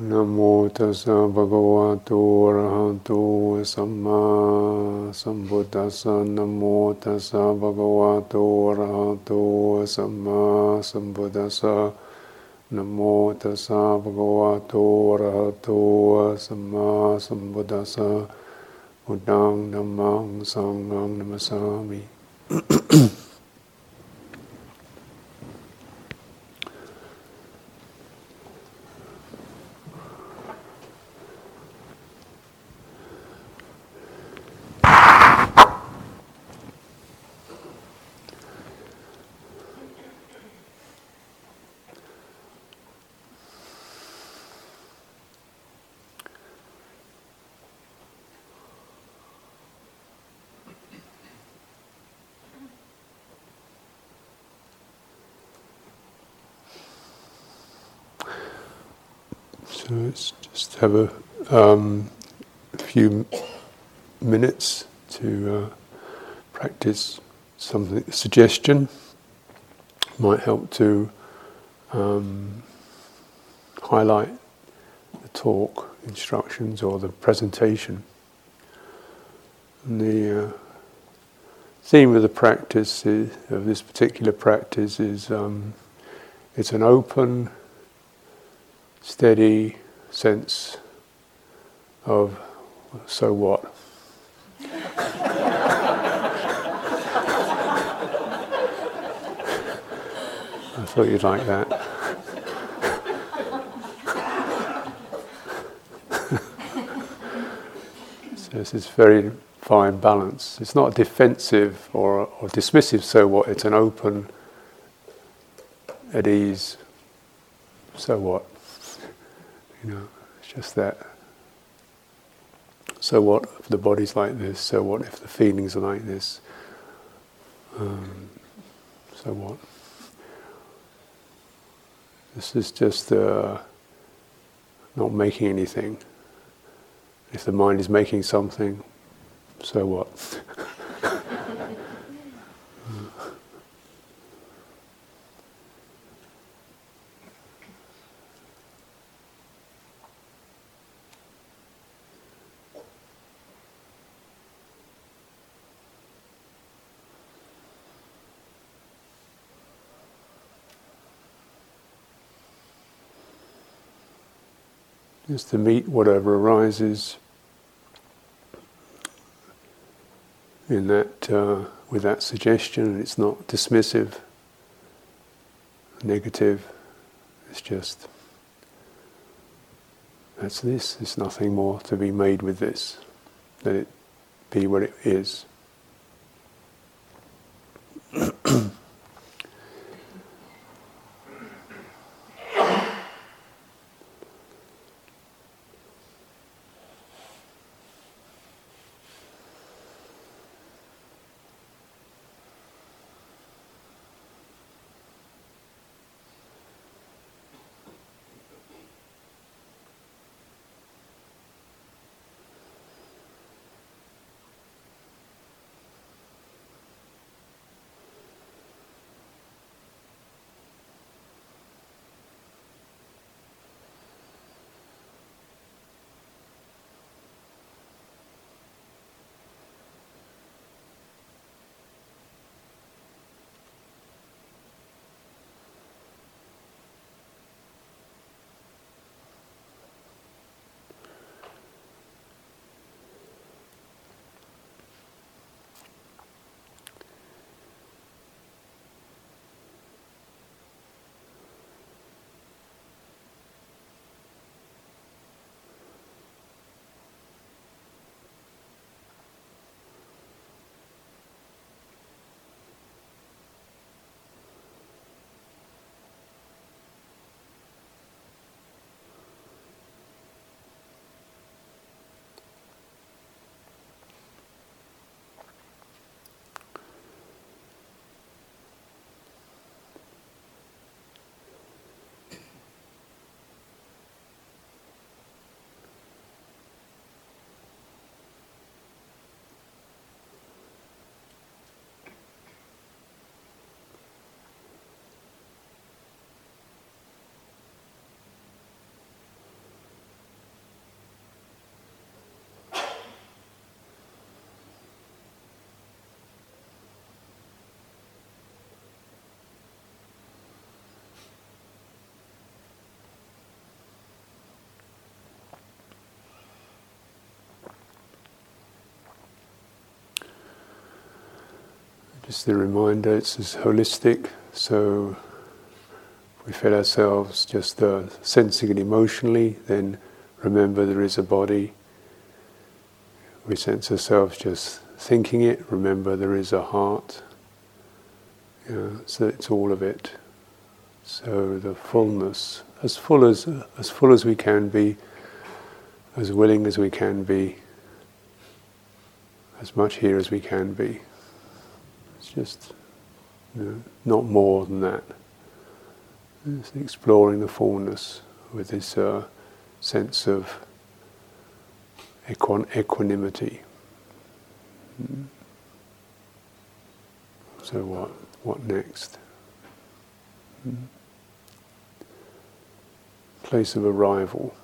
Namo tassa bhagavato arahato sammāsambuddhassa. Namo tassa bhagavato arahato sammāsambuddhassa. Namo tassa bhagavato arahato sammāsambuddhassa. Uttaṃ namaṃ saṅghaṃ namassāmi. So let's just have a few minutes to practice something. A suggestion might help to highlight the talk, instructions, or the presentation. And the theme of the practice is it's an open, steady sense of so what. I thought you'd like that. So this is very fine balance. It's not defensive or dismissive so what, it's an open, at ease, so what. You know, it's just that. So what if the body's like this? So what if the feelings are like this? So what? This is just not making anything. If the mind is making something, so what? Just to meet whatever arises in that with that suggestion. It's not dismissive, negative. It's just that's this. There's nothing more to be made with this. Let it be what it is. Just the reminder, it's holistic, so we feel ourselves just sensing it emotionally, then remember there is a body. We sense ourselves just thinking it, remember there is a heart. Yeah, so it's all of it. So the fullness, as full as we can be, as willing as we can be, as much here as we can be. It's just not more than that. It's exploring the fullness with this sense of equanimity. So what next? Place of arrival.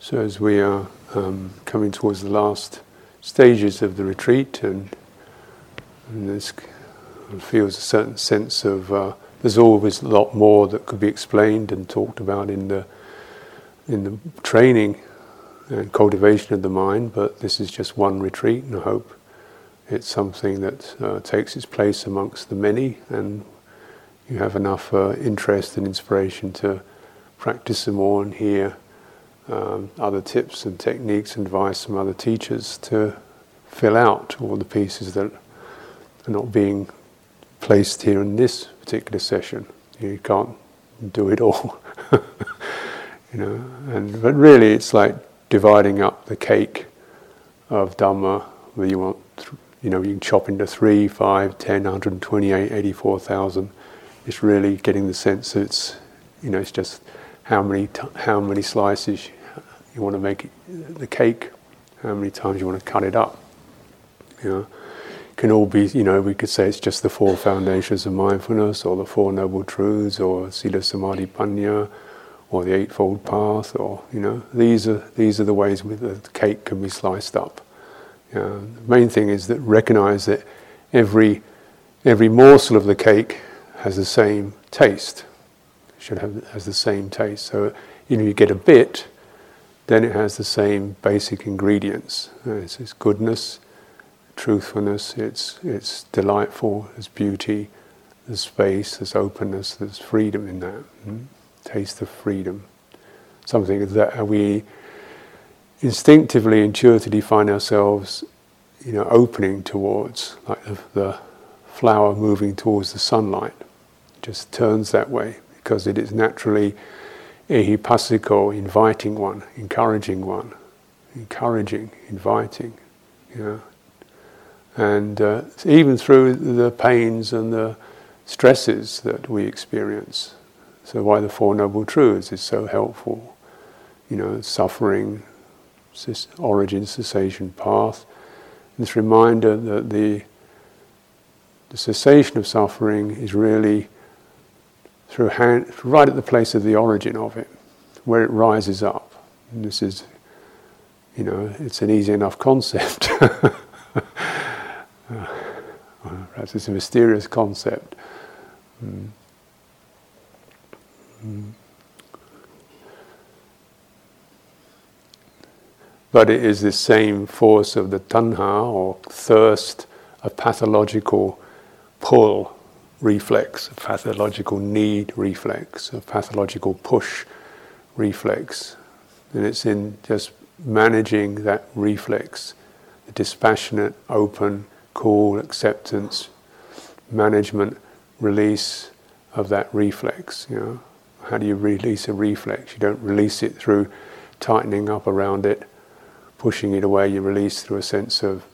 So as we are coming towards the last stages of the retreat, and this feels a certain sense of there's always a lot more that could be explained and talked about in the training and cultivation of the mind, but this is just one retreat, and I hope it's something that takes its place amongst the many, and you have enough interest and inspiration to practice some more and hear other tips and techniques and advice from other teachers to fill out all the pieces that are not being placed here in this particular session. You can't do it all, but really it's like dividing up the cake of Dhamma, where you want, you can chop into 3, 5, 10, 128, 84,000. It's really getting the sense that it's, it's just how many slices you want to make it, the cake, how many times you want to cut it up, Can all be, we could say it's just the Four Foundations of Mindfulness, or the Four Noble Truths, or Sila Samadhi Panna, or the Eightfold Path, or these are the ways the cake can be sliced up. The main thing is that recognize that every morsel of the cake has the same taste. It has the same taste. So you get a bit, then it has the same basic ingredients. It's goodness, truthfulness, it's delightful, there's beauty, there's space, there's openness, there's freedom in that. Taste of freedom. Something that we instinctively, intuitively find ourselves, opening towards, like the flower moving towards the sunlight. It just turns that way because it is naturally ehipasiko, inviting one, encouraging, inviting. And even through the pains and the stresses that we experience. So why the Four Noble Truths is so helpful. You know, suffering, origin, cessation, path. This reminder that the cessation of suffering is really through right at the place of the origin of it, where it rises up. And this is, you know, it's an easy enough concept. Perhaps it's a mysterious concept. But it is this same force of the tanha, or thirst, a pathological pull reflex, a pathological need reflex, a pathological push reflex. And it's in just managing that reflex, the dispassionate, open, cool acceptance, management, release of that reflex. You know, how do you release a reflex? You don't release it through tightening up around it, pushing it away. You release through a sense of,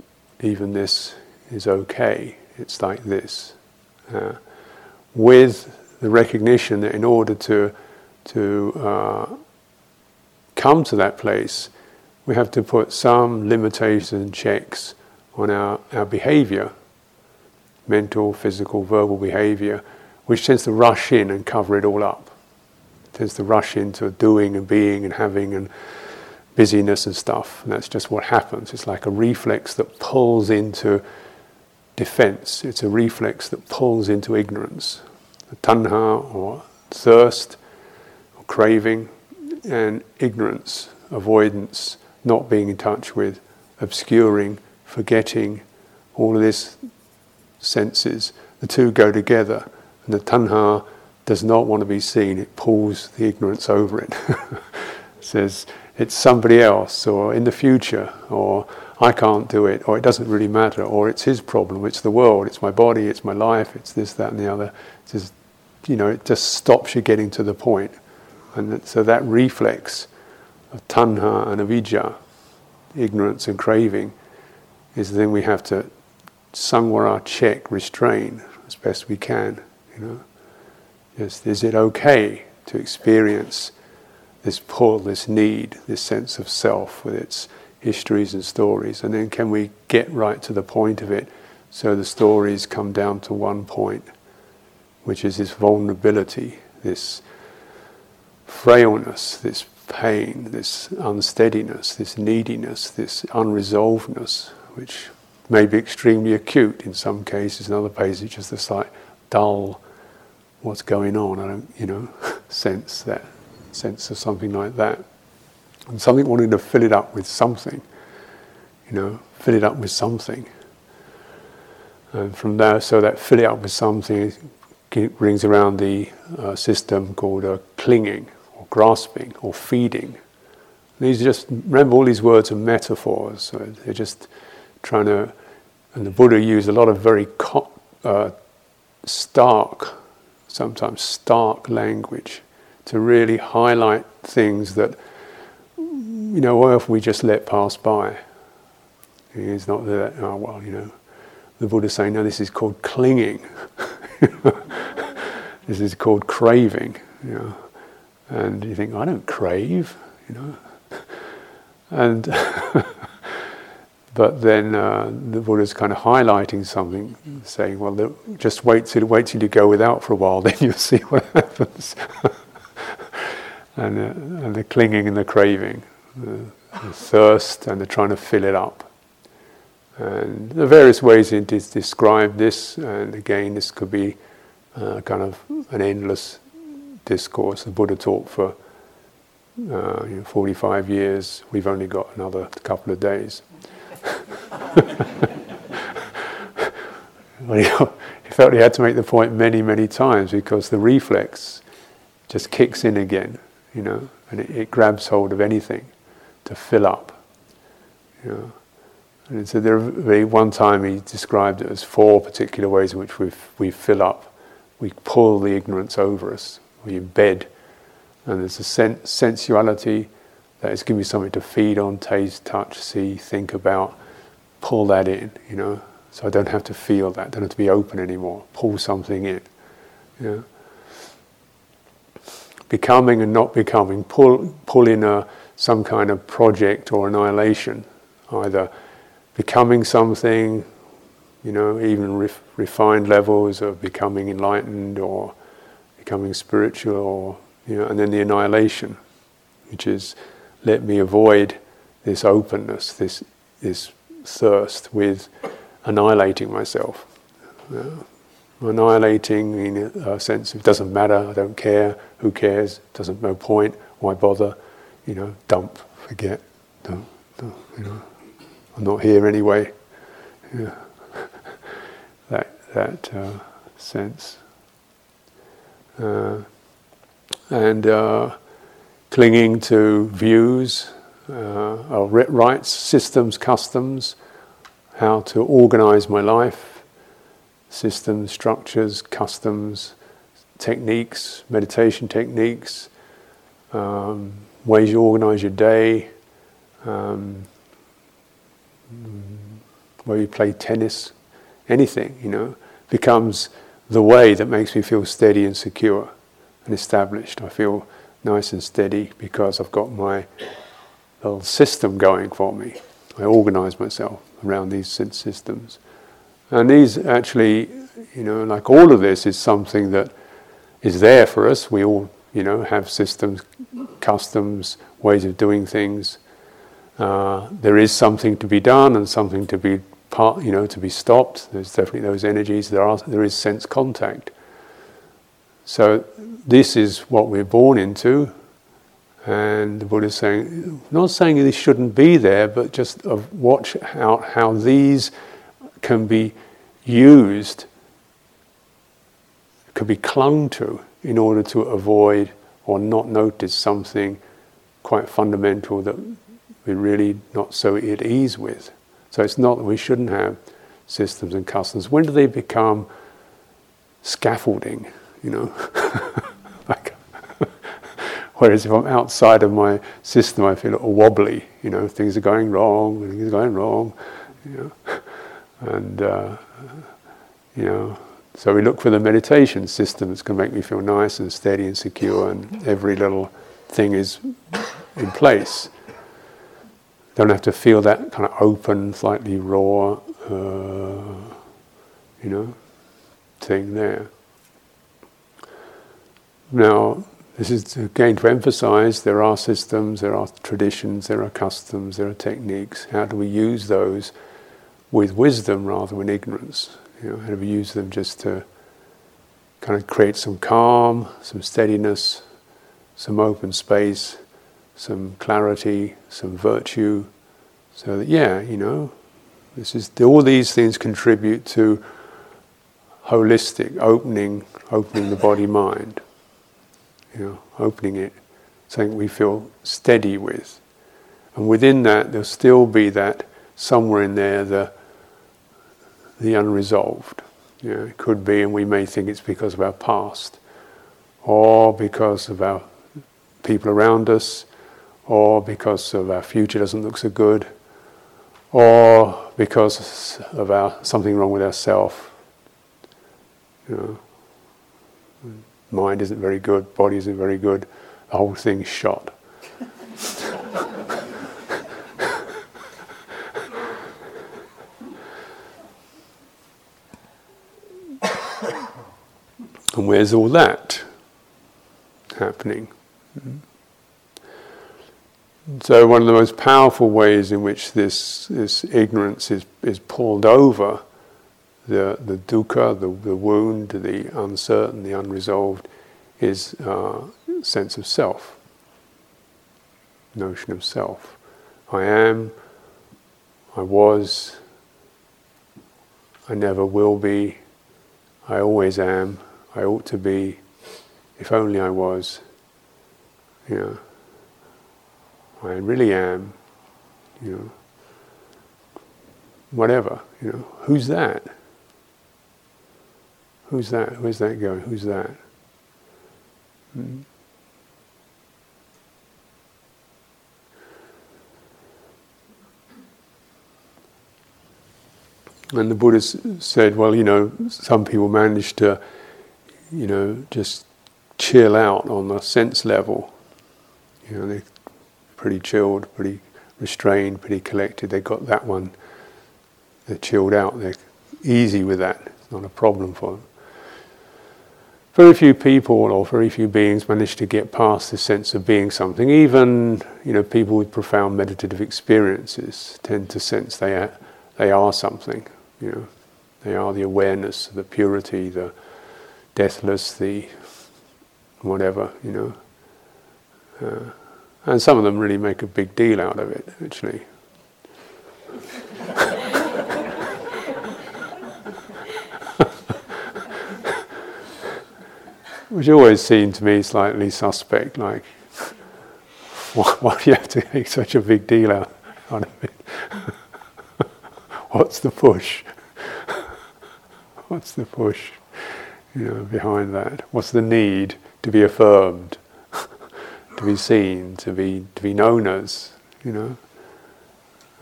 even this is okay, it's like this, with the recognition that in order to come to that place, we have to put some limitations and checks on our behaviour, mental, physical, verbal behaviour, which tends to rush in and cover it all up. It tends to rush into doing and being and having and busyness and stuff, and that's just what happens. It's like a reflex that pulls into defence. It's a reflex that pulls into ignorance, a tanha or thirst or craving, and ignorance, avoidance, not being in touch with, obscuring, forgetting, all of this senses. The two go together, and the tanha does not want to be seen. It pulls the ignorance over it. It says it's somebody else, or in the future, or I can't do it, or it doesn't really matter, or it's his problem, it's the world, it's my body, it's my life, it's this, that and the other. It's just, you know, it just stops you getting to the point. And so that reflex of tanha and avijja, ignorance and craving, is then we have to sangwara, check, restrain as best we can. You know, yes, is it okay to experience this pull, this need, this sense of self with its histories and stories? And then can we get right to the point of it, so the stories come down to one point, which is this vulnerability, this frailness, this pain, this unsteadiness, this neediness, this unresolvedness, which may be extremely acute in some cases. In other cases, it's just this like dull, what's going on? I don't, you know, sense that sense of something like that, and something wanting to fill it up with something. You know, fill it up with something, and from there, so that fill it up with something brings around the system called clinging, or grasping, or feeding. These are just, remember, all these words are metaphors. So they're just trying to, and the Buddha used a lot of very stark language to really highlight things that, you know, often we just let pass by. It's not that, oh well, you know, the Buddha's saying, no, this is called clinging. This is called craving. You know, and you think, I don't crave, you know, and. But then the Buddha's kind of highlighting something, saying, well, just wait till you go without for a while, then you'll see what happens. And the clinging and the craving, the thirst and the trying to fill it up. And there are various ways it is described this, and again, this could be kind of an endless discourse. The Buddha taught for 45 years, we've only got another couple of days. He felt he had to make the point many, many times, because the reflex just kicks in again, you know, and it grabs hold of anything to fill up, you know. And so there, one time he described it as four particular ways in which we fill up, we pull the ignorance over us, we embed, and there's a sensuality. That is, give me something to feed on, taste, touch, see, think about, pull that in, you know, So I don't have to feel that, don't have to be open anymore, pull something in. Yeah? Becoming and not becoming, pull in some kind of project or annihilation, either becoming something, even refined levels of becoming enlightened or becoming spiritual, or and then the annihilation, which is let me avoid this openness, this thirst with annihilating myself. Annihilating in a sense of it doesn't matter, I don't care, who cares, no point, why bother, dump, forget, I'm not here anyway. Yeah. that sense. And clinging to views, our rights, systems, customs, how to organize my life, systems, structures, customs, techniques, meditation techniques, ways you organize your day, where you play tennis, anything, becomes the way that makes me feel steady and secure and established. I feel nice and steady because I've got my little system going for me. I organise myself around these systems. And these actually, like all of this is something that is there for us. We all, have systems, customs, ways of doing things. There is something to be done and something to be to be stopped. There's definitely those energies. There is sense contact. So this is what we're born into, and the Buddha's saying, not saying this shouldn't be there, but just watch out how these can be used, can be clung to in order to avoid or not notice something quite fundamental that we're really not so at ease with. So it's not that we shouldn't have systems and customs. When do they become scaffolding, whereas if I'm outside of my system, I feel a little wobbly, things are going wrong, And, so we look for the meditation system that's going to make me feel nice and steady and secure, and every little thing is in place. Don't have to feel that kind of open, slightly raw, thing there. Now, this is again to emphasize, there are systems, there are traditions, there are customs, there are techniques. How do we use those with wisdom rather than ignorance? How do we use them just to kind of create some calm, some steadiness, some open space, some clarity, some virtue, so that this is all these things contribute to holistic opening the body-mind, opening it, something we feel steady with, and within that there'll still be that somewhere in there the unresolved. It could be, and we may think it's because of our past, or because of our people around us, or because of our future doesn't look so good, or because of something wrong with ourselves. Mind isn't very good, body isn't very good, the whole thing's shot. And where's all that happening? Mm-hmm. So one of the most powerful ways in which this ignorance is pulled over, the dukkha, the wound, the uncertain, the unresolved, is sense of self, notion of self. I am, I was, I never will be, I always am, I ought to be, if only I was, I really am, whatever, who's that? Who's that? Where's that going? Who's that? Mm-hmm. And the Buddha said, well, you know, some people manage to, you know, just chill out on the sense level. You know, they're pretty chilled, pretty restrained, pretty collected. They've got that one. They're chilled out. They're easy with that. It's not a problem for them. Very few people or very few beings manage to get past this sense of being something. Even, you know, people with profound meditative experiences tend to sense they are something. You know, they are the awareness, the purity, the deathless, the whatever, you know. And some of them really make a big deal out of it, actually. Which always seemed to me slightly suspect, like, why do you have to make such a big deal out of it? What's the push? What's the push, you know, behind that? What's the need to be affirmed, to be seen, to be known as, you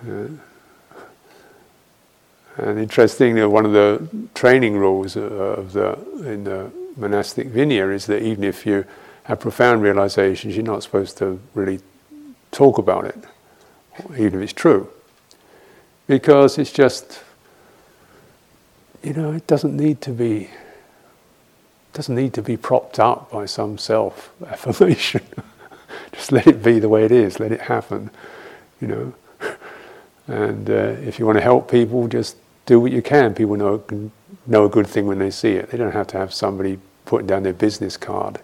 know? And interestingly, one of the training rules in the monastic vinaya is that even if you have profound realizations, you're not supposed to really talk about it, even if it's true, because it's just, you know, it doesn't need to be propped up by some self affirmation. Just let it be the way it is. Let it happen, you know. And if you want to help people, just do what you can. People know a good thing when they see it. They don't have to have somebody putting down their business card.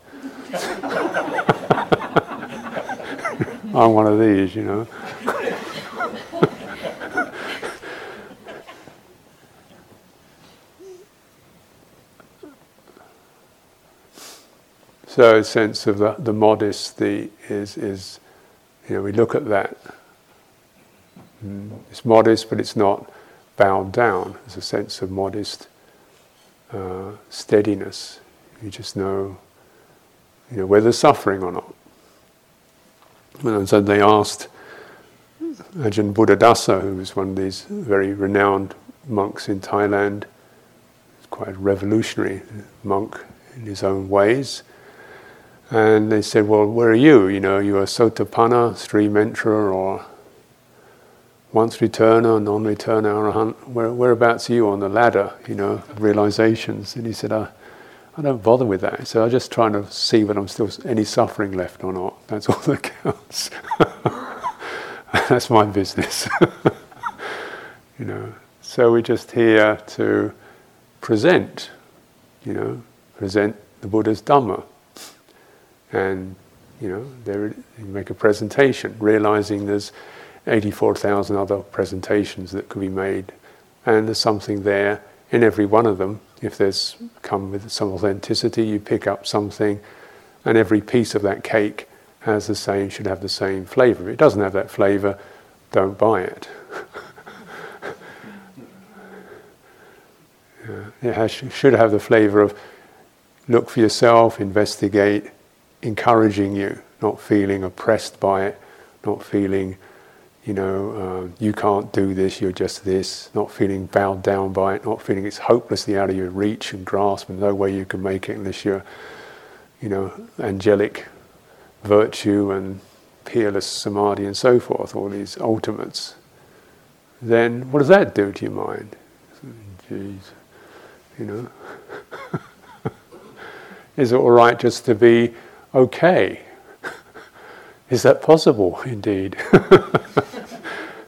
I'm one of these, you know. So a sense of the modest, is, you know, we look at that. It's modest, but it's not bowed down. There's a sense of modest steadiness. You just know, you know, whether suffering or not. And so they asked Ajahn Buddhadasa, who was one of these very renowned monks in Thailand, quite a revolutionary monk in his own ways. And they said, well, where are you? You know, you are Sotapanna, stream enterer, or once returner, non-returner, Arahant. Whereabouts are you on the ladder, you know, realizations? And he said, I don't bother with that. So I'm just trying to see whether I'm still any suffering left or not. That's all that counts. That's my business. You know, so we're just here to present, you know, present the Buddha's Dhamma. And, you know, there you make a presentation, realizing there's 84,000 other presentations that could be made, and there's something there in every one of them. If there's come with some authenticity, you pick up something, and every piece of that cake has the same, should have the same flavor. If it doesn't have that flavor, don't buy it. Yeah, it should have the flavor of look for yourself, investigate, encouraging you, not feeling oppressed by it, not feeling, you know, you can't do this, you're just this, not feeling bowed down by it, not feeling it's hopelessly out of your reach and grasp and no way you can make it unless you're, you know, angelic virtue and peerless samadhi and so forth, all these ultimates. Then what does that do to your mind? Jeez, you know. Is it all right just to be okay? Is that possible indeed?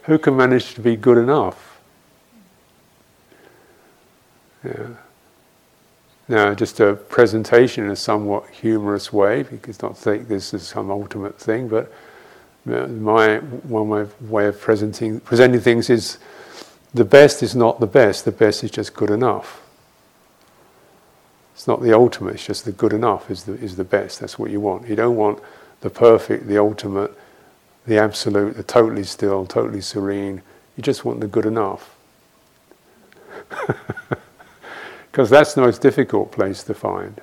Who can manage to be good enough? Yeah. Now, just a presentation in a somewhat humorous way, because not think this is some ultimate thing, but my way of presenting things is the best is not the best. The best is just good enough. It's not the ultimate, it's just the good enough is the best. That's what you want. You don't want the perfect, the ultimate, the absolute, the totally still, totally serene. You just want the good enough. Because that's the most difficult place to find.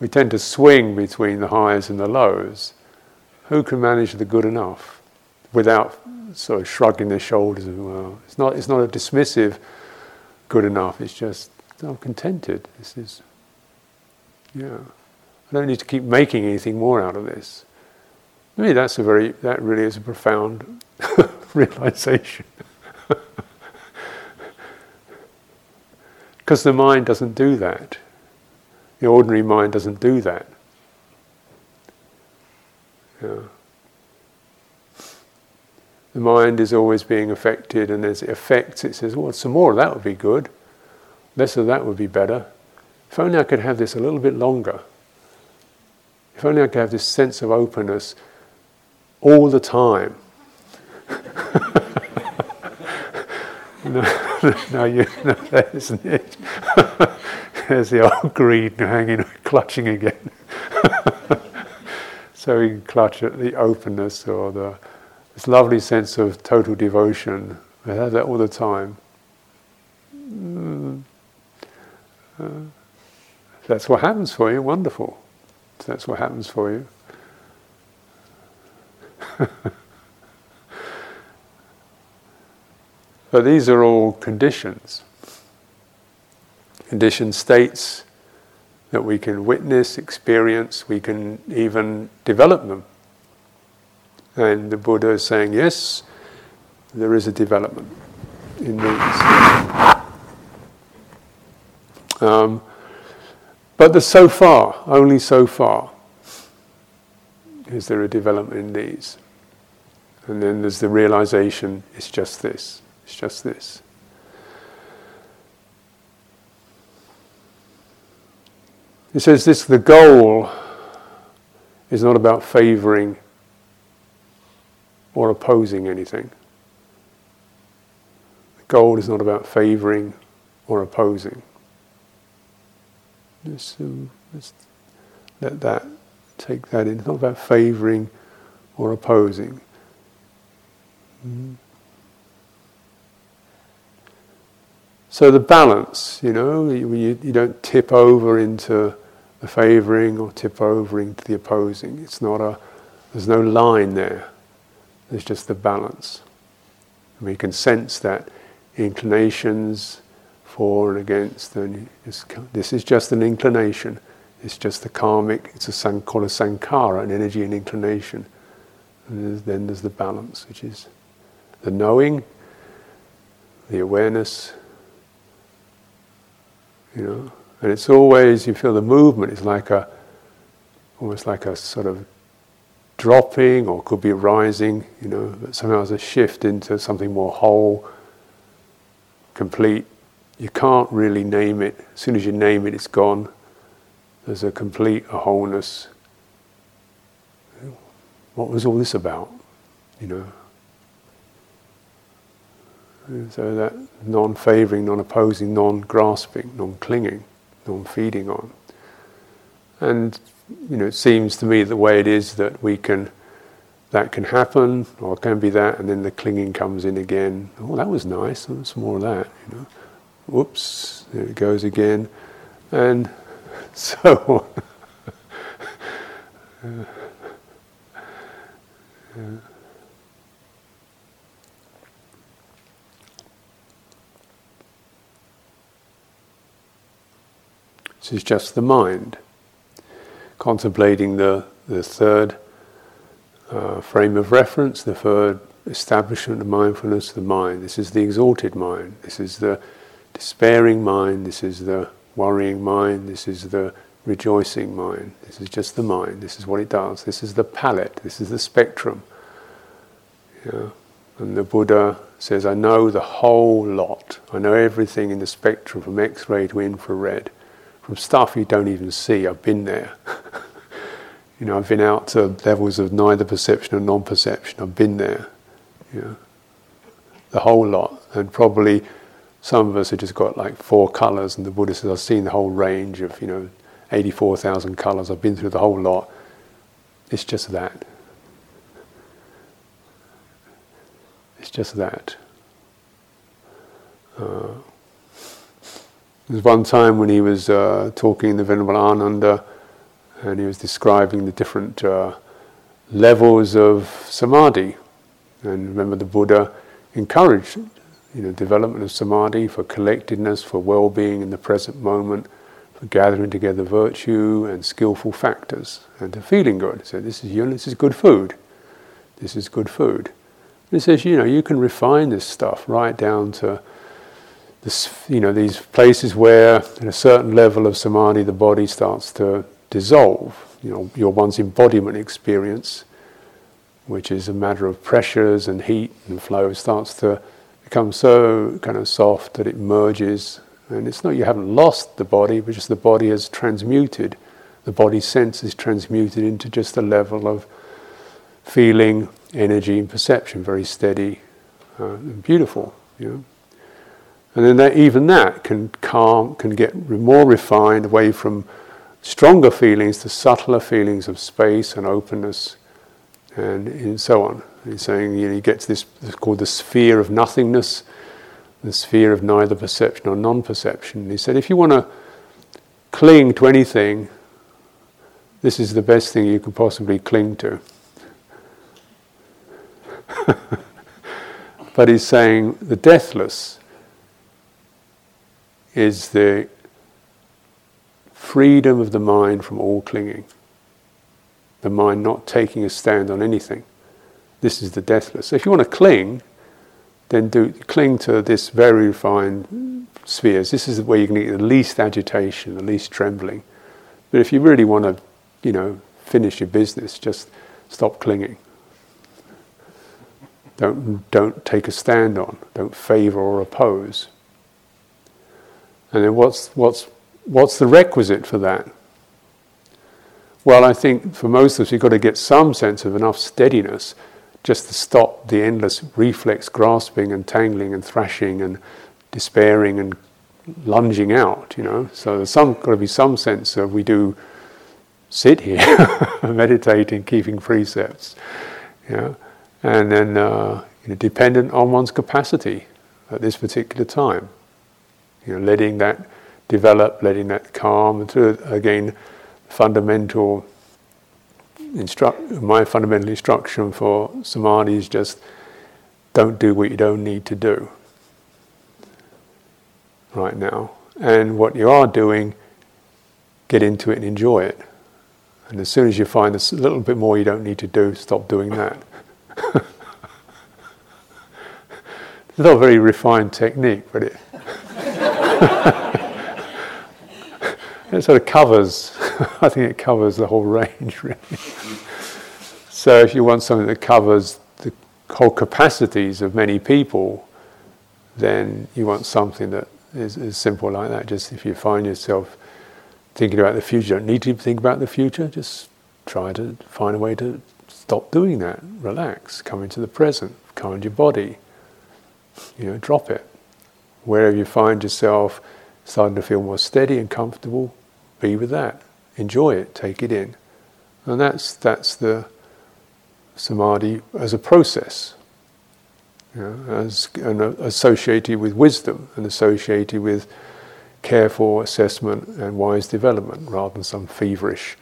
We tend to swing between the highs and the lows. Who can manage the good enough? without sort of shrugging their shoulders as well. It's not a dismissive good enough, it's just, I'm contented. This is, yeah. I don't need to keep making anything more out of this. I mean, that really is a profound realization. Because the mind doesn't do that. The ordinary mind doesn't do that. Yeah. The mind is always being affected, and as it affects, it says, well, some more of that would be good. Less of that would be better. If only I could have this a little bit longer. If only I could have this sense of openness all the time. No, that isn't it. There's the old greed hanging, clutching again. So we can clutch at the openness or this lovely sense of total devotion. I have that all the time. That's what happens for you, wonderful. That's what happens for you. But these are all conditions. Conditioned states that we can witness, experience, we can even develop them. And the Buddha is saying, yes, there is a development in these. But the so far, only so far, is there a development in these. And then there's the realization, it's just this, it's just this. It says this, the goal is not about favoring or opposing anything. The goal is not about favoring or opposing. Just let that, take that in. It's not about favouring or opposing. Mm. So the balance, you don't tip over into the favouring or tip over into the opposing. It's not there's no line there. There's just the balance. And we can sense that inclinations, for and against, and this is just an inclination. It's just the karmic, called a sankara, an energy and inclination. And then there's the balance, which is the knowing, the awareness, And it's always, you feel the movement is like almost like a sort of dropping, or could be rising, but somehow it's a shift into something more whole, complete. You can't really name it. As soon as you name it, it's gone. There's a complete wholeness. What was all this about? And so that non-favouring, non-opposing, non-grasping, non-clinging, non-feeding on. And, it seems to me the way it is that that can happen, or it can be that, and then the clinging comes in again. Oh, that was nice. Some more of that, Whoops, there it goes again, and so on. Yeah. This is just the mind contemplating the third frame of reference, the third establishment of mindfulness, the mind. This is the exalted mind. This is the despairing mind, this is the worrying mind, this is the rejoicing mind, this is just the mind, this is what it does, this is the palette, this is the spectrum. Yeah. And the Buddha says, I know the whole lot, I know everything in the spectrum, from X-ray to infrared, from stuff you don't even see. I've been there. I've been out to levels of neither perception or non-perception, I've been there. Yeah. The whole lot, and probably some of us have just got like 4 colours, and the Buddha says, I've seen the whole range of, 84,000 colours, I've been through the whole lot. It's just that. It's just that. There was one time when he was talking the Venerable Ananda, and he was describing the different levels of samadhi. And remember, the Buddha encouraged development of samadhi for collectedness, for well-being in the present moment, for gathering together virtue and skillful factors, and to feeling good. So this is good food. This is good food. And it says, you can refine this stuff right down to this, these places where at a certain level of samadhi the body starts to dissolve. Your one's embodiment experience, which is a matter of pressures and heat and flow, starts to become so kind of soft that it merges. And it's not you haven't lost the body, but just the body has transmuted. The body's sense is transmuted into just a level of feeling, energy and perception, very steady and beautiful. And then that can calm, can get more refined away from stronger feelings to subtler feelings of space and openness and so on. He's saying you get to this, it's called the sphere of nothingness, the sphere of neither perception or non-perception. And he said if you want to cling to anything, this is the best thing you can possibly cling to. But he's saying the deathless is the freedom of the mind from all clinging. The mind not taking a stand on anything. This is the deathless. So if you want to cling, then cling to this very refined spheres. This is where you can get the least agitation, the least trembling. But if you really want to, finish your business, just stop clinging. Don't take a stand on. Don't favour or oppose. And then what's the requisite for that? Well, I think for most of us, you've got to get some sense of enough steadiness just to stop the endless reflex grasping and tangling and thrashing and despairing and lunging out. So there's got to be some sense of we do sit here meditating, keeping precepts. And then dependent on one's capacity at this particular time. Letting that develop, letting that calm, until again, my fundamental instruction for samadhi is just don't do what you don't need to do right now. And what you are doing, get into it and enjoy it. And as soon as you find a little bit more you don't need to do, stop doing that. It's not a very refined technique, but it it sort of covers, I think it covers the whole range, really. So if you want something that covers the whole capacities of many people, then you want something that is simple like that. Just if you find yourself thinking about the future, you don't need to think about the future, just try to find a way to stop doing that, relax, come into the present, come into your body, drop it. Wherever you find yourself starting to feel more steady and comfortable, be with that, enjoy it, take it in. And that's the samadhi as a process, associated with wisdom and associated with careful assessment and wise development, rather than some feverish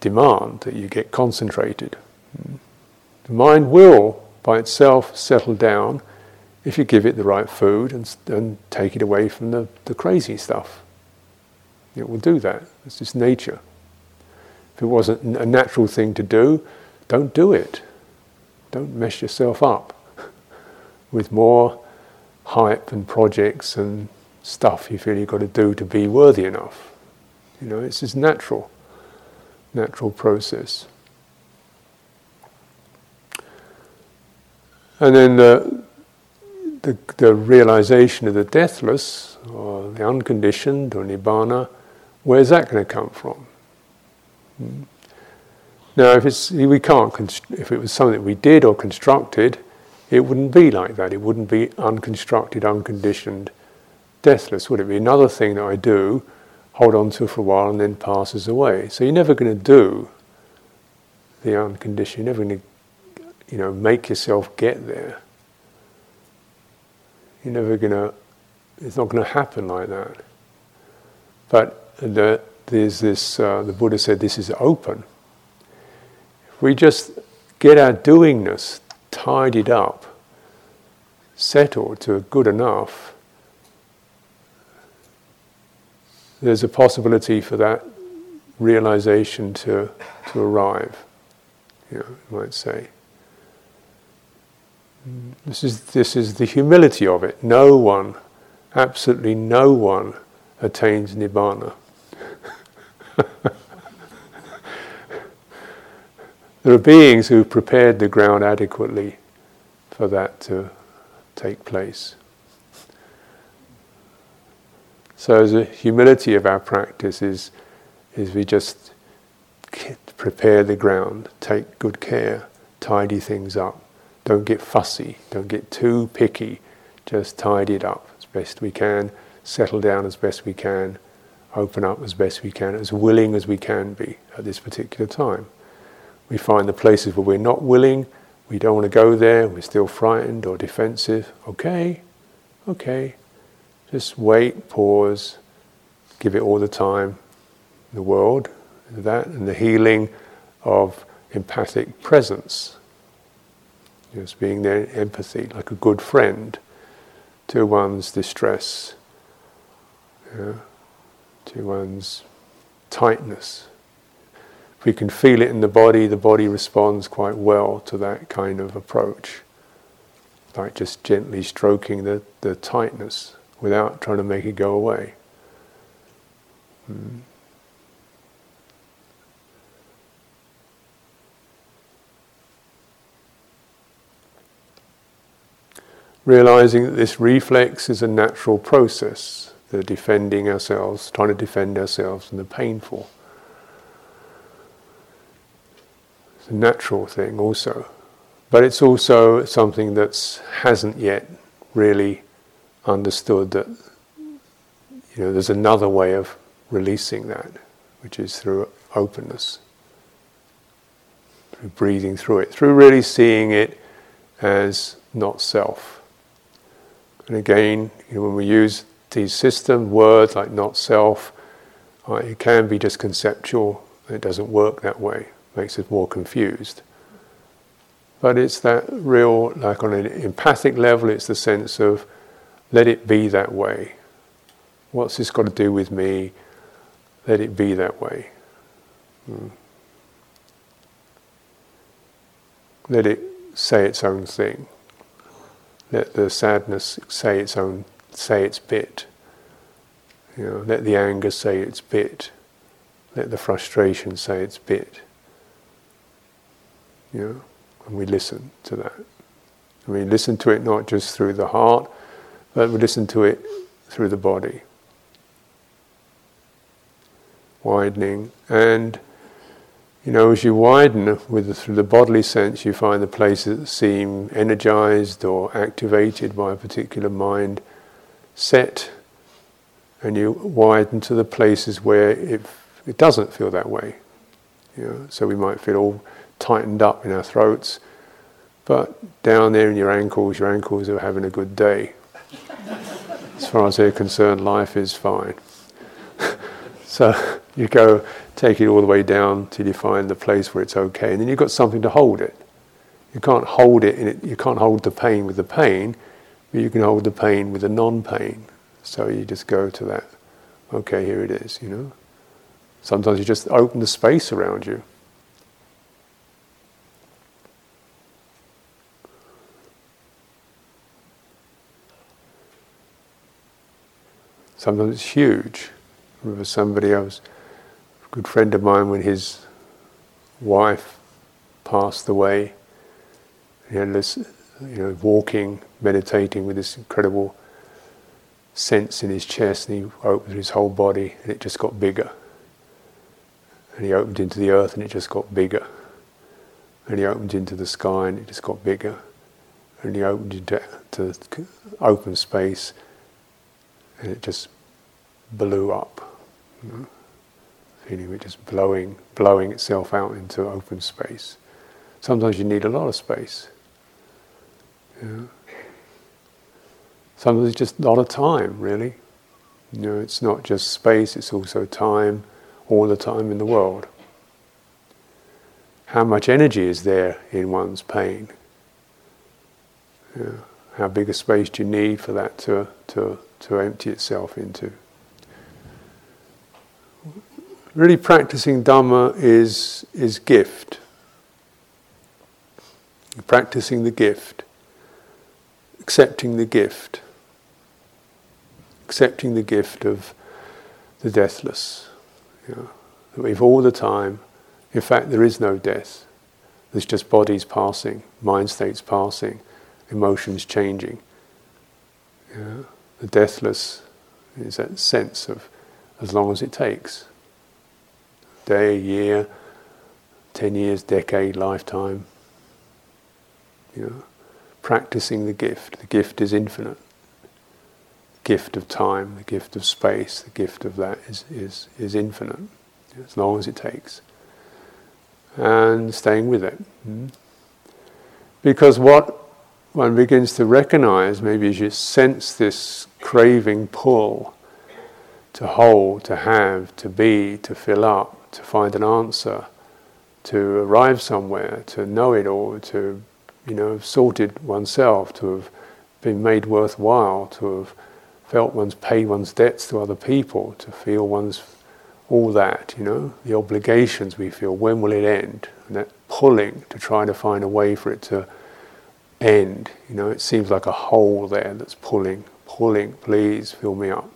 demand that you get concentrated. The mind will, by itself, settle down if you give it the right food and take it away from the crazy stuff. It will do that. It's just nature. If it wasn't a natural thing to do, don't do it. Don't mess yourself up with more hype and projects and stuff you feel you've got to do to be worthy enough. It's just natural process. And then the realization of the deathless, or the unconditioned, or Nibbāna, where's that going to come from? Now, if it was something we did or constructed, it wouldn't be like that. It wouldn't be unconstructed, unconditioned, deathless, would it? Be another thing that I do, hold on to for a while, and then passes away. So you're never going to do the unconditioned. You're never going to, make yourself get there. You're never going to, it's not going to happen like that. But there's this, the Buddha said this is open. If we just get our doingness tidied up, settled to good enough, there's a possibility for that realization to arrive, you know, you might say. This is the humility of it. No one, absolutely no one, attains Nibbāna. There are beings who prepared the ground adequately for that to take place. So the humility of our practice is we just prepare the ground, take good care, tidy things up. Don't get fussy, don't get too picky, just tidy it up as best we can, settle down as best we can, open up as best we can, as willing as we can be at this particular time. We find the places where we're not willing, we don't want to go there, we're still frightened or defensive. Okay, just wait, pause, give it all the time, the world, that, and the healing of empathic presence. Just being there in empathy, like a good friend to one's distress, to one's tightness. If we can feel it in the body responds quite well to that kind of approach. Like just gently stroking the tightness without trying to make it go away. Realizing that this reflex is a natural process, the defending ourselves, trying to defend ourselves from the painful. It's a natural thing also. But it's also something that hasn't yet really understood that, you know, there's another way of releasing that, which is through openness, through breathing through it, through really seeing it as not self. And again, you know, when we use these system words like not self, it can be just conceptual. It doesn't work that way. It makes us more confused. But it's that real, like on an empathic level, it's the sense of let it be that way. What's this got to do with me? Let it be that way. Let it say its own thing. Let the sadness say its bit. You know, let the anger say its bit. Let the frustration say its bit. You know, and we listen to that. And we listen to it not just through the heart, but we listen to it through the body. Widening, and you know, as you widen through the bodily sense, you find the places that seem energized or activated by a particular mind set, and you widen to the places where it doesn't feel that way. You know, so we might feel all tightened up in our throats, but down there in your ankles are having a good day. As far as they're concerned, life is fine. So you go take it all the way down till you find the place where it's okay, and then you've got something to hold it. You can't hold it, you can't hold the pain with the pain, but you can hold the pain with the non-pain. So you just go to that. Okay, here it is, you know. Sometimes you just open the space around you. Sometimes it's huge. I remember a good friend of mine, when his wife passed away, he had this, you know, walking, meditating with this incredible sense in his chest, and he opened his whole body and it just got bigger. And he opened into the earth and it just got bigger. And he opened into the sky and it just got bigger. And he opened into open space and it just blew up. You know, feeling of it just blowing itself out into open space. Sometimes you need a lot of space. You know. Sometimes it's just a lot of time, really. You know, it's not just space, it's also time, all the time in the world. how much energy is there in one's pain. Yeah. How big a space do you need for that to empty itself into? Really practicing Dhamma is gift. Practicing the gift. Accepting the gift. Accepting the gift of the deathless. You know, that we've all the time, in fact there is no death. There's just bodies passing, mind states passing, emotions changing. Yeah. The deathless is that sense of as long as it takes. Day, year, 10 years, decade, lifetime. You know, practicing the gift. The gift is infinite. The gift of time, the gift of space, the gift of that is infinite, as long as it takes. And staying with it. Mm-hmm. Because what one begins to recognize, maybe as you sense this craving pull to hold, to have, to be, to fill up, to find an answer, to arrive somewhere, to know it all, to, you know, have sorted oneself, to have been made worthwhile, to have felt one's pay one's debts to other people, to feel one's all that, you know, the obligations we feel, when will it end? And that pulling to try to find a way for it to end, you know, it seems like a hole there that's pulling, please fill me up.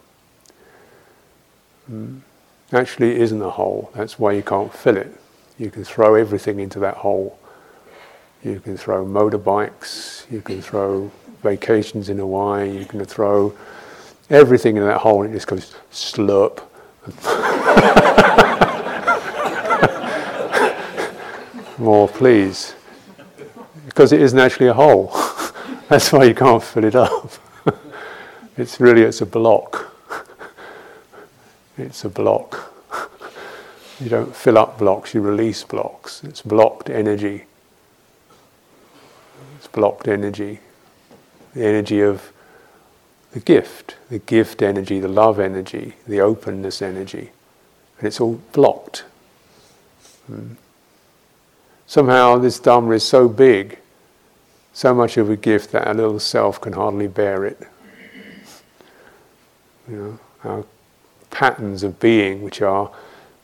Actually it isn't a hole, that's why you can't fill it. You can throw everything into that hole. You can throw motorbikes, you can throw vacations in Hawaii, you can throw everything in that hole and it just goes slurp. More please. Because it isn't actually a hole. That's why you can't fill it up. It's a block. It's a block. You don't fill up blocks, you release blocks. It's blocked energy. It's blocked energy. The energy of the gift energy, the love energy, the openness energy. And it's all blocked. Somehow this Dhamma is so big, so much of a gift that our little self can hardly bear it. You know, our patterns of being, which are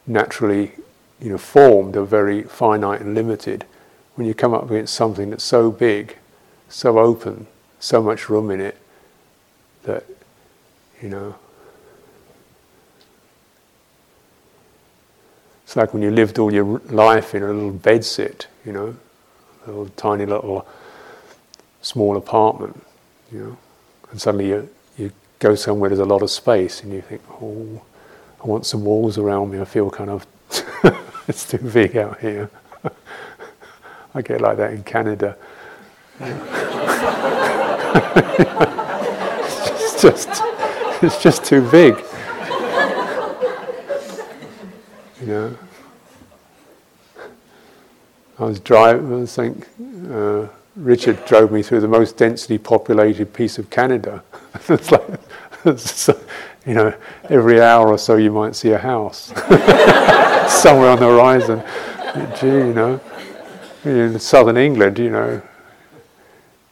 naturally, you know, formed, are very finite and limited. When you come up against something that's so big, so open, so much room in it, that, you know, it's like when you lived all your life in a little bedsit, you know, a little tiny little small apartment, you know, and suddenly you go somewhere there's a lot of space and you think, oh, I want some walls around me, I feel kind of, it's too big out here. I get like that in Canada. It's just too big. You know, I was driving. I think Richard drove me through the most densely populated piece of Canada. It's like, you know, every hour or so you might see a house somewhere on the horizon. Gee, you know, in southern England, you know,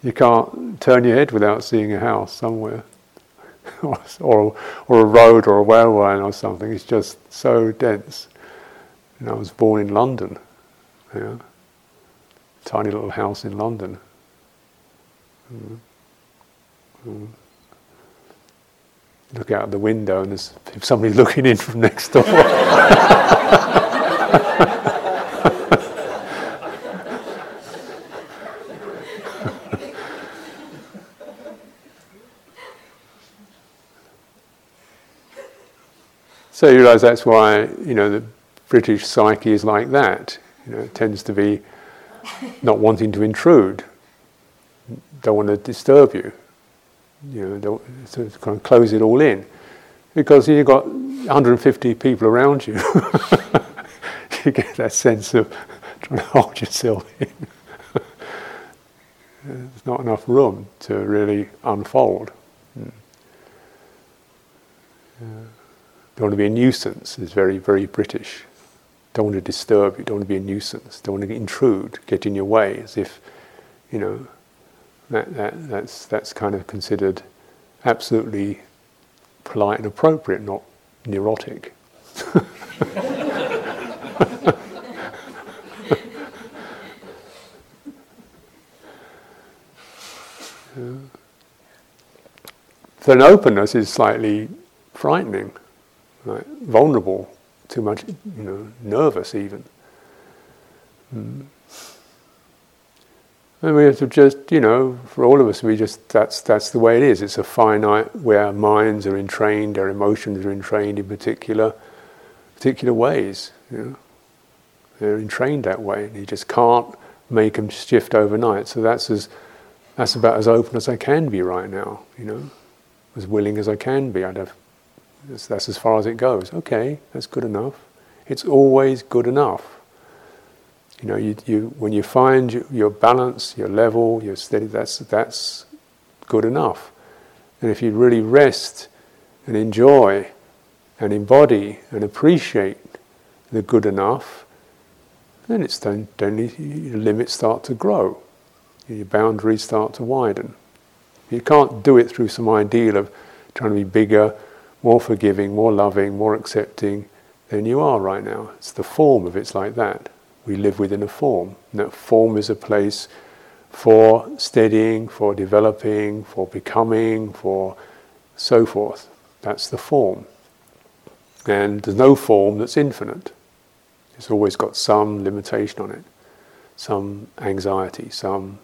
you can't turn your head without seeing a house somewhere. or a road or a railway or something. It's just so dense. And I was born in London. Yeah. Tiny little house in London. Look out the window and there's somebody looking in from next door. So you realise that's why, you know, the British psyche is like that. You know, it tends to be not wanting to intrude, don't want to disturb you. You know, so kind of close it all in, because you've got 150 people around you. You get that sense of trying to hold yourself in. There's not enough room to really unfold. Don't want to be a nuisance is very, very British. don't want to disturb you, don't want to be a nuisance, don't want to intrude, get in your way, as if, you know, that's kind of considered absolutely polite and appropriate, not neurotic. So an openness is slightly frightening, right? Vulnerable, too much, you know, nervous even. And we have to just, you know, for all of us, we just, that's the way it is. It's a finite, where our minds are entrained, our emotions are entrained in particular ways, you know. They're entrained that way, and you just can't make them shift overnight. So that's about as open as I can be right now, you know, as willing as I can be. That's as far as it goes. Okay, that's good enough. It's always good enough. You know, when you find your balance, your level, your steady, that's good enough. And if you really rest and enjoy and embody and appreciate the good enough, then it's then your limits start to grow, your boundaries start to widen. You can't do it through some ideal of trying to be bigger, more forgiving, more loving, more accepting than you are right now. It's the form of it's like that. We live within a form, and that form is a place for steadying, for developing, for becoming, for so forth. That's the form. And there's no form that's infinite. It's always got some limitation on it, some anxiety, some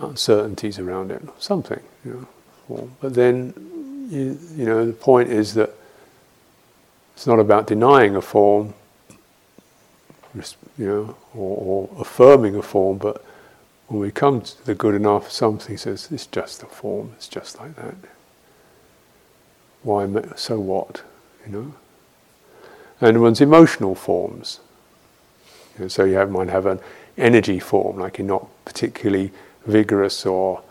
uncertainties around it, something, you know. But then, you know, the point is that it's not about denying a form, you know, or affirming a form, but when we come to the good enough, something says, it's just a form, it's just like that. Why, so what, you know? And one's emotional forms. You know, so you might have an energy form, like you're not particularly vigorous or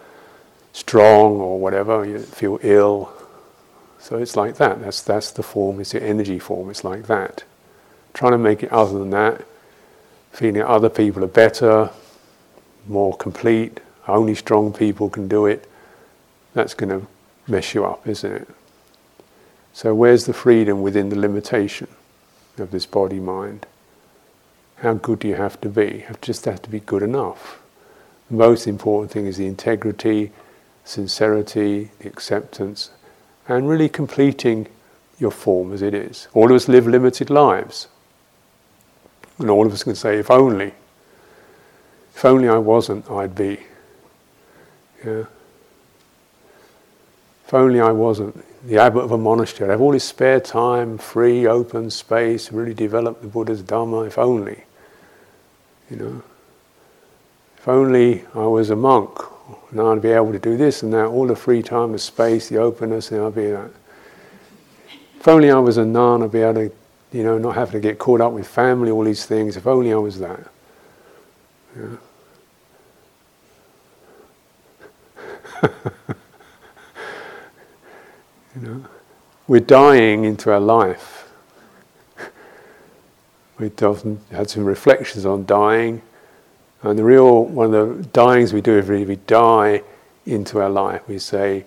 strong or whatever, you feel ill. So it's like that, that's the form, it's the energy form, it's like that. Trying to make it other than that, feeling that other people are better, more complete, only strong people can do it, that's going to mess you up, isn't it? So where's the freedom within the limitation of this body-mind? How good do you have to be? You just have to be good enough. The most important thing is the integrity, sincerity, the acceptance, and really completing your form as it is. All of us live limited lives. And all of us can say, if only I wasn't, I'd be. Yeah. If only I wasn't the abbot of a monastery, I'd have all this spare time, free, open space, really develop the Buddha's Dhamma, if only. You know. If only I was a monk, and I'd be able to do this and that, all the free time, the space, the openness, and I'd be that. If only I was a nun, I'd be able to, you know, not have to get caught up with family, all these things. If only I was that. Yeah. You know, we're dying into our life. We've often had some reflections on dying, and one of the dyings we do every day, we die into our life. We say,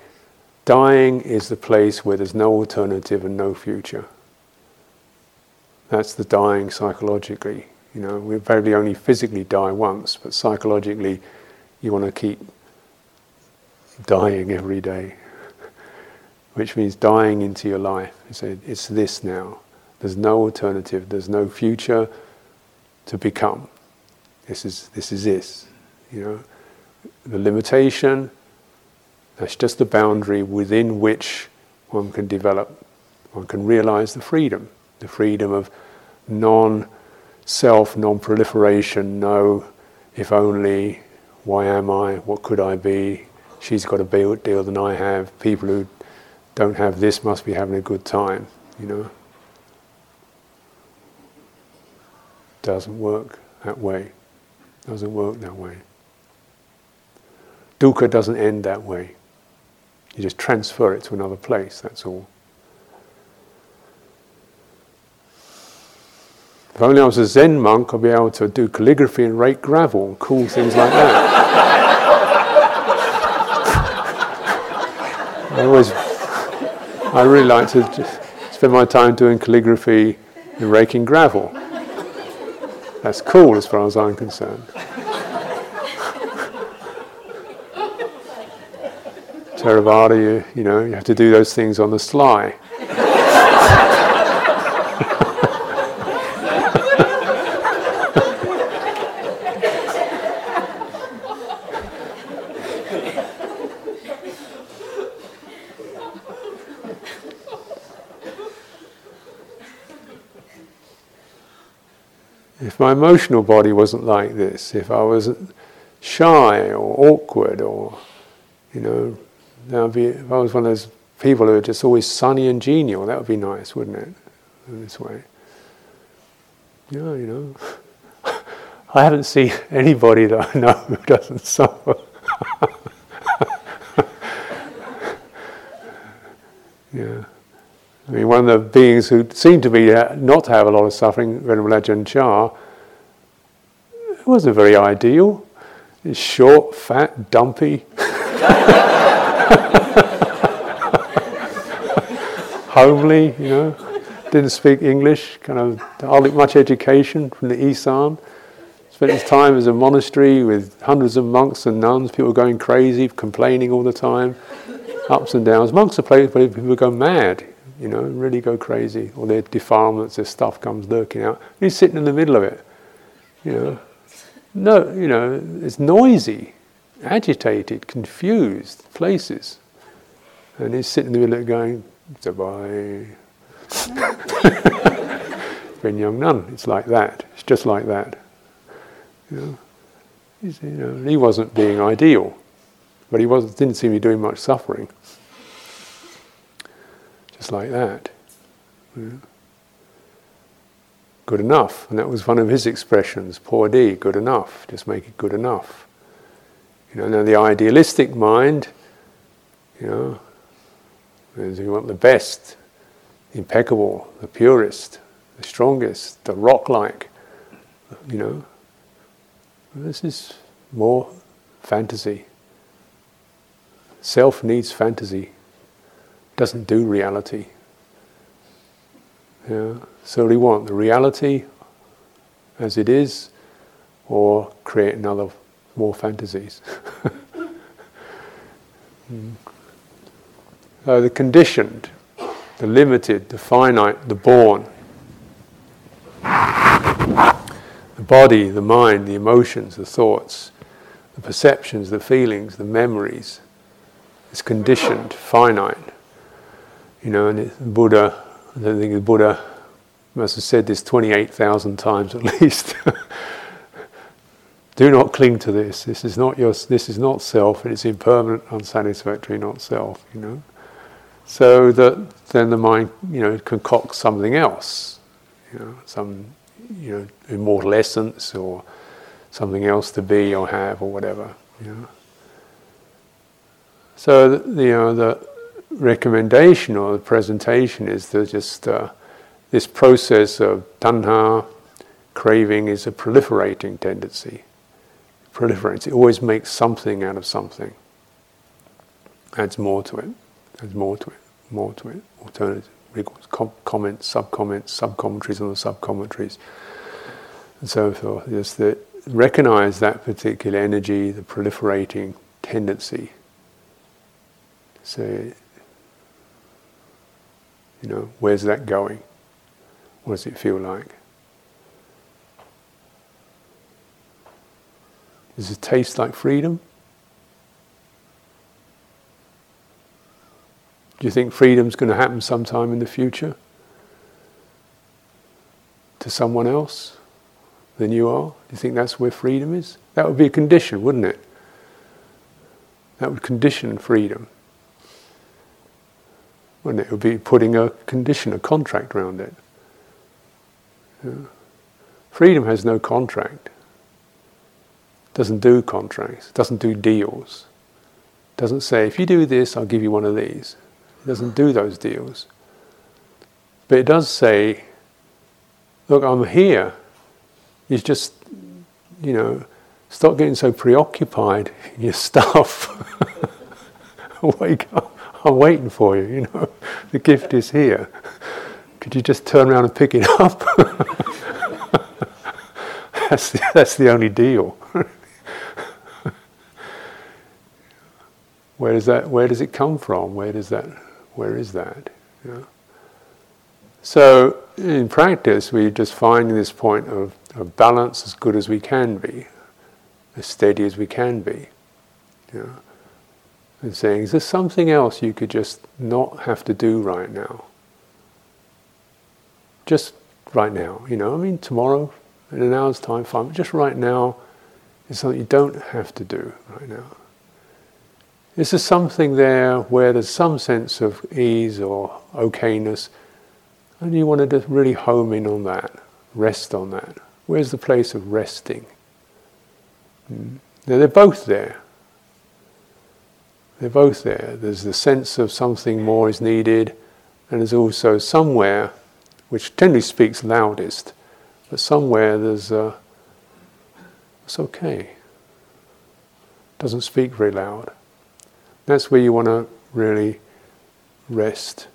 dying is the place where there's no alternative and no future. That's the dying psychologically. You know, we probably only physically die once, but psychologically you want to keep dying every day, which means dying into your life. You say, it's this now. There's no alternative, there's no future to become. This is this. You know, the limitation, that's just the boundary within which one can develop, one can realize the freedom of non-self, non-proliferation, no, if only, why am I, what could I be, she's got a better deal than I have, people who don't have this must be having a good time, you know. Doesn't work that way. Dukkha doesn't end that way. You just transfer it to another place, that's all. If only I was a Zen monk, I'd be able to do calligraphy and rake gravel and cool things like that. I really like to just spend my time doing calligraphy and raking gravel. That's cool as far as I'm concerned. Theravada, you have to do those things on the sly. If my emotional body wasn't like this, if I was shy or awkward or, now, if I was one of those people who are just always sunny and genial, that would be nice, wouldn't it? In this way. Yeah, I haven't seen anybody that I know who doesn't suffer. Yeah. I mean, one of the beings who seemed to be not to have a lot of suffering, Venerable Ajahn Chah, it wasn't very ideal. He's short, fat, dumpy. Homely, didn't speak English, kind of hardly much education from the Isan. Spent his time as a monastery with hundreds of monks and nuns, people going crazy, complaining all the time, ups and downs. Monks are places where people go mad, really go crazy, all their defilements, their stuff comes lurking out. He's sitting in the middle of it, No, it's noisy, agitated, confused places. And he's sitting in the middle of it going, "Goodbye." Been young nun, it's like that. It's just like that. He wasn't being ideal, but he didn't seem to be doing much suffering. Just like that. Good enough, and that was one of his expressions. Poor D, good enough. Just make it good enough. Now the idealistic mind, we want the best, impeccable, the purest, the strongest, the rock-like, This is more fantasy. Self needs fantasy. Doesn't do reality. So we want the reality as it is, or create another, more fantasies. The conditioned, the limited, the finite, the born. The body, the mind, the emotions, the thoughts, the perceptions, the feelings, the memories. It's conditioned, finite. And Buddha, I don't think the Buddha must have said this 28,000 times at least. Do not cling to this. This is not self, and it's impermanent, unsatisfactory, not self, So that then the mind, concocts something else, some, immortal essence or something else to be or have or whatever. So the recommendation or the presentation is that just this process of tanha, craving, is a proliferating tendency. It proliferates. It always makes something out of something. Adds more to it. There's more to it, alternative comments, sub-comments, sub-commentaries on the sub-commentaries, and so forth. Just that, recognize that particular energy, the proliferating tendency. So, where's that going? What does it feel like? Does it taste like freedom? Do you think freedom's going to happen sometime in the future? To someone else than you are? Do you think that's where freedom is? That would be a condition, wouldn't it? That would condition freedom. Wouldn't it? It would be putting a condition, a contract around it. Yeah. Freedom has no contract. Doesn't do contracts. Doesn't do deals. Doesn't say, if you do this, I'll give you one of these. Doesn't do those deals, but it does say look, I'm here, is just, you know, stop getting so preoccupied in your stuff. Wake up, I'm waiting for you, you know, the gift is here. Could you just turn around and pick it up? That's the only deal. Where does it come from? Where is that? Yeah. So in practice, we just find this point of balance as good as we can be, as steady as we can be. Yeah. And saying, is there something else you could just not have to do right now? Just right now, you know, I mean, tomorrow, in an hour's time, fine, but just right now is something you don't have to do right now. Is there something there where there's some sense of ease or okayness, and you want to just really home in on that, rest on that? Where's the place of resting? Now, they're both there. They're both there. There's the sense of something more is needed, and there's also somewhere, which generally speaks loudest, but somewhere there's it's okay. Doesn't speak very loud. That's where you want to really resting.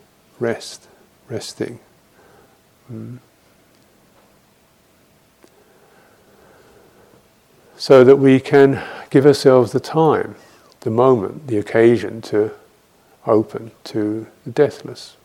Mm. So that we can give ourselves the time, the moment, the occasion to open to the deathless.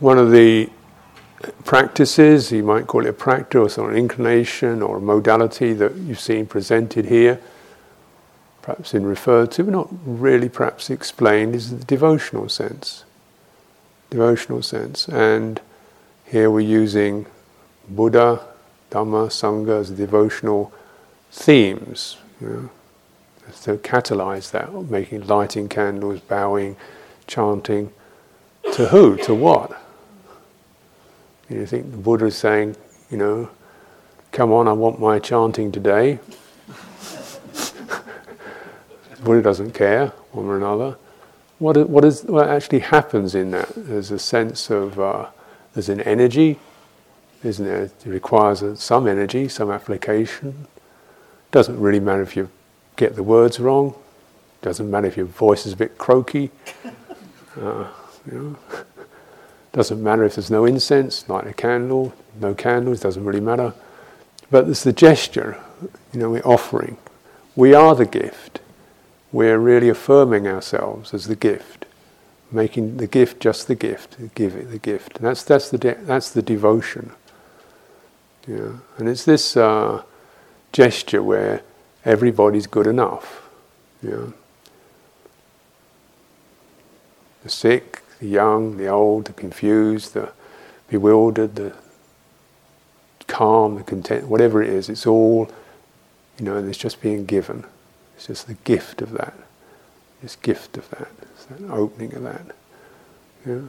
One of the practices, you might call it a practice or an inclination or a modality that you've seen presented here, perhaps been referred to, but not really perhaps explained, is the devotional sense. And here we're using Buddha, Dhamma, Sangha as devotional themes, you know, to catalyse that, making lighting candles, bowing, chanting. To who? To what? You think the Buddha is saying, you know, come on, I want my chanting today. The Buddha doesn't care, one or another. What actually happens in that? There's a sense of, there's an energy, isn't there? It requires some energy, some application. Doesn't really matter if you get the words wrong. Doesn't matter if your voice is a bit croaky. You know? Doesn't matter if there's no incense, light a candle, no candles, doesn't really matter. But it's the gesture, you know, we're offering. We are the gift. We're really affirming ourselves as the gift, making the gift just the gift, give it the gift. And that's the devotion. You know? And it's this gesture where everybody's good enough. You know? The sick, the young, the old, the confused, the bewildered, the calm, the content, whatever it is, it's all, you know, it's just being given. It's just the gift of that. It's that opening of that. Yeah.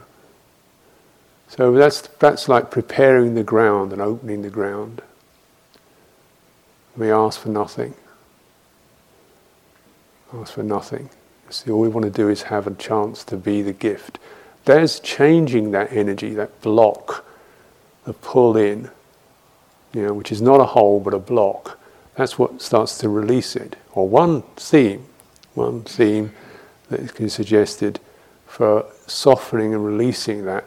So that's like preparing the ground and opening the ground. We ask for nothing. See, all we want to do is have a chance to be the gift. There's changing that energy, that block, the pull in, you know, which is not a hole but a block. That's what starts to release it. Or one theme that is suggested for softening and releasing that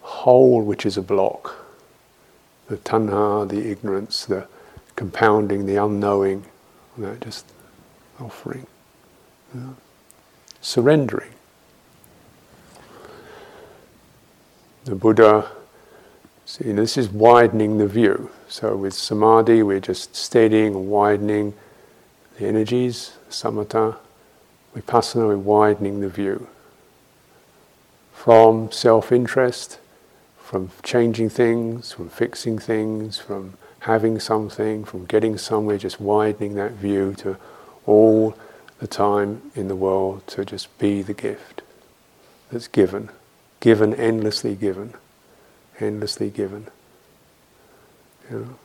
hole which is a block. The tanha, the ignorance, the compounding, the unknowing, you know, just offering. Yeah. Surrendering. The Buddha, see, this is widening the view. So with samadhi, we're just steadying and widening the energies, samatha. Vipassana, we're widening the view. From self-interest, from changing things, from fixing things, from having something, from getting somewhere, just widening that view to all the time in the world to just be the gift that's given. Given, endlessly given. Endlessly given. You know?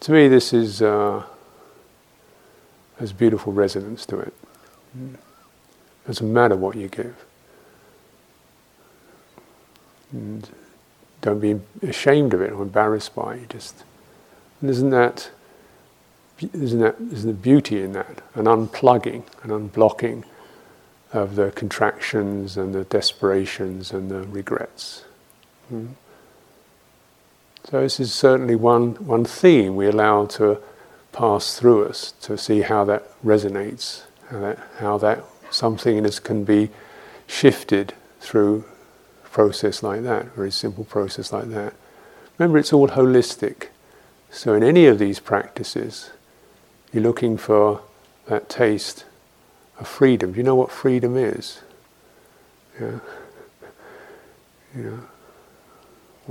To me this is has beautiful resonance to it. It doesn't matter what you give. And don't be ashamed of it or embarrassed by it. Isn't the beauty in that? An unplugging, an unblocking of the contractions and the desperations and the regrets. So this is certainly one theme we allow to pass through us, to see how that resonates, how that something in us can be shifted through a process like that, a very simple process like that. Remember, it's all holistic. So in any of these practices, you're looking for that taste of freedom. Do you know what freedom is? Yeah. You know,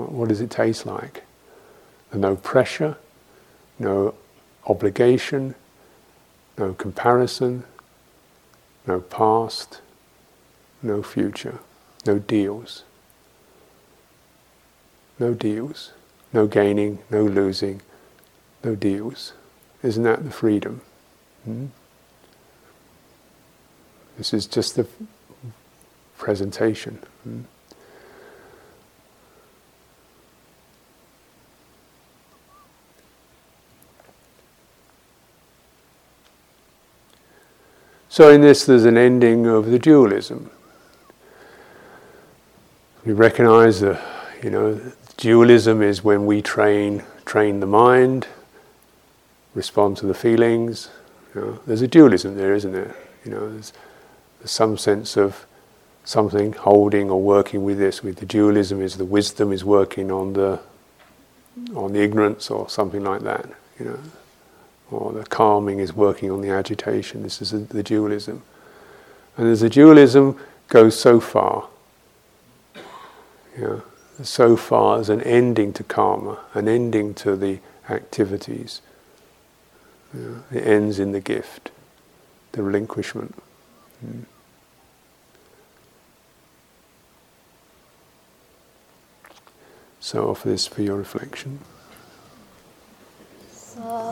what does it taste like? No pressure, no obligation, no comparison, no past, no future, no deals. No deals. No gaining, no losing, no deals. Isn't that the freedom? This is just the presentation. So in this there's an ending of the dualism. We recognize the, dualism is when we train the mind, respond to the feelings. There's a dualism there, isn't there? There's some sense of something holding or working with this. With the dualism is the wisdom is working on the ignorance or something like that. Or the calming is working on the agitation. This is the dualism. And as the dualism goes so far, so far as an ending to karma, an ending to the activities. It ends in the gift, the relinquishment. So I offer this for your reflection. So.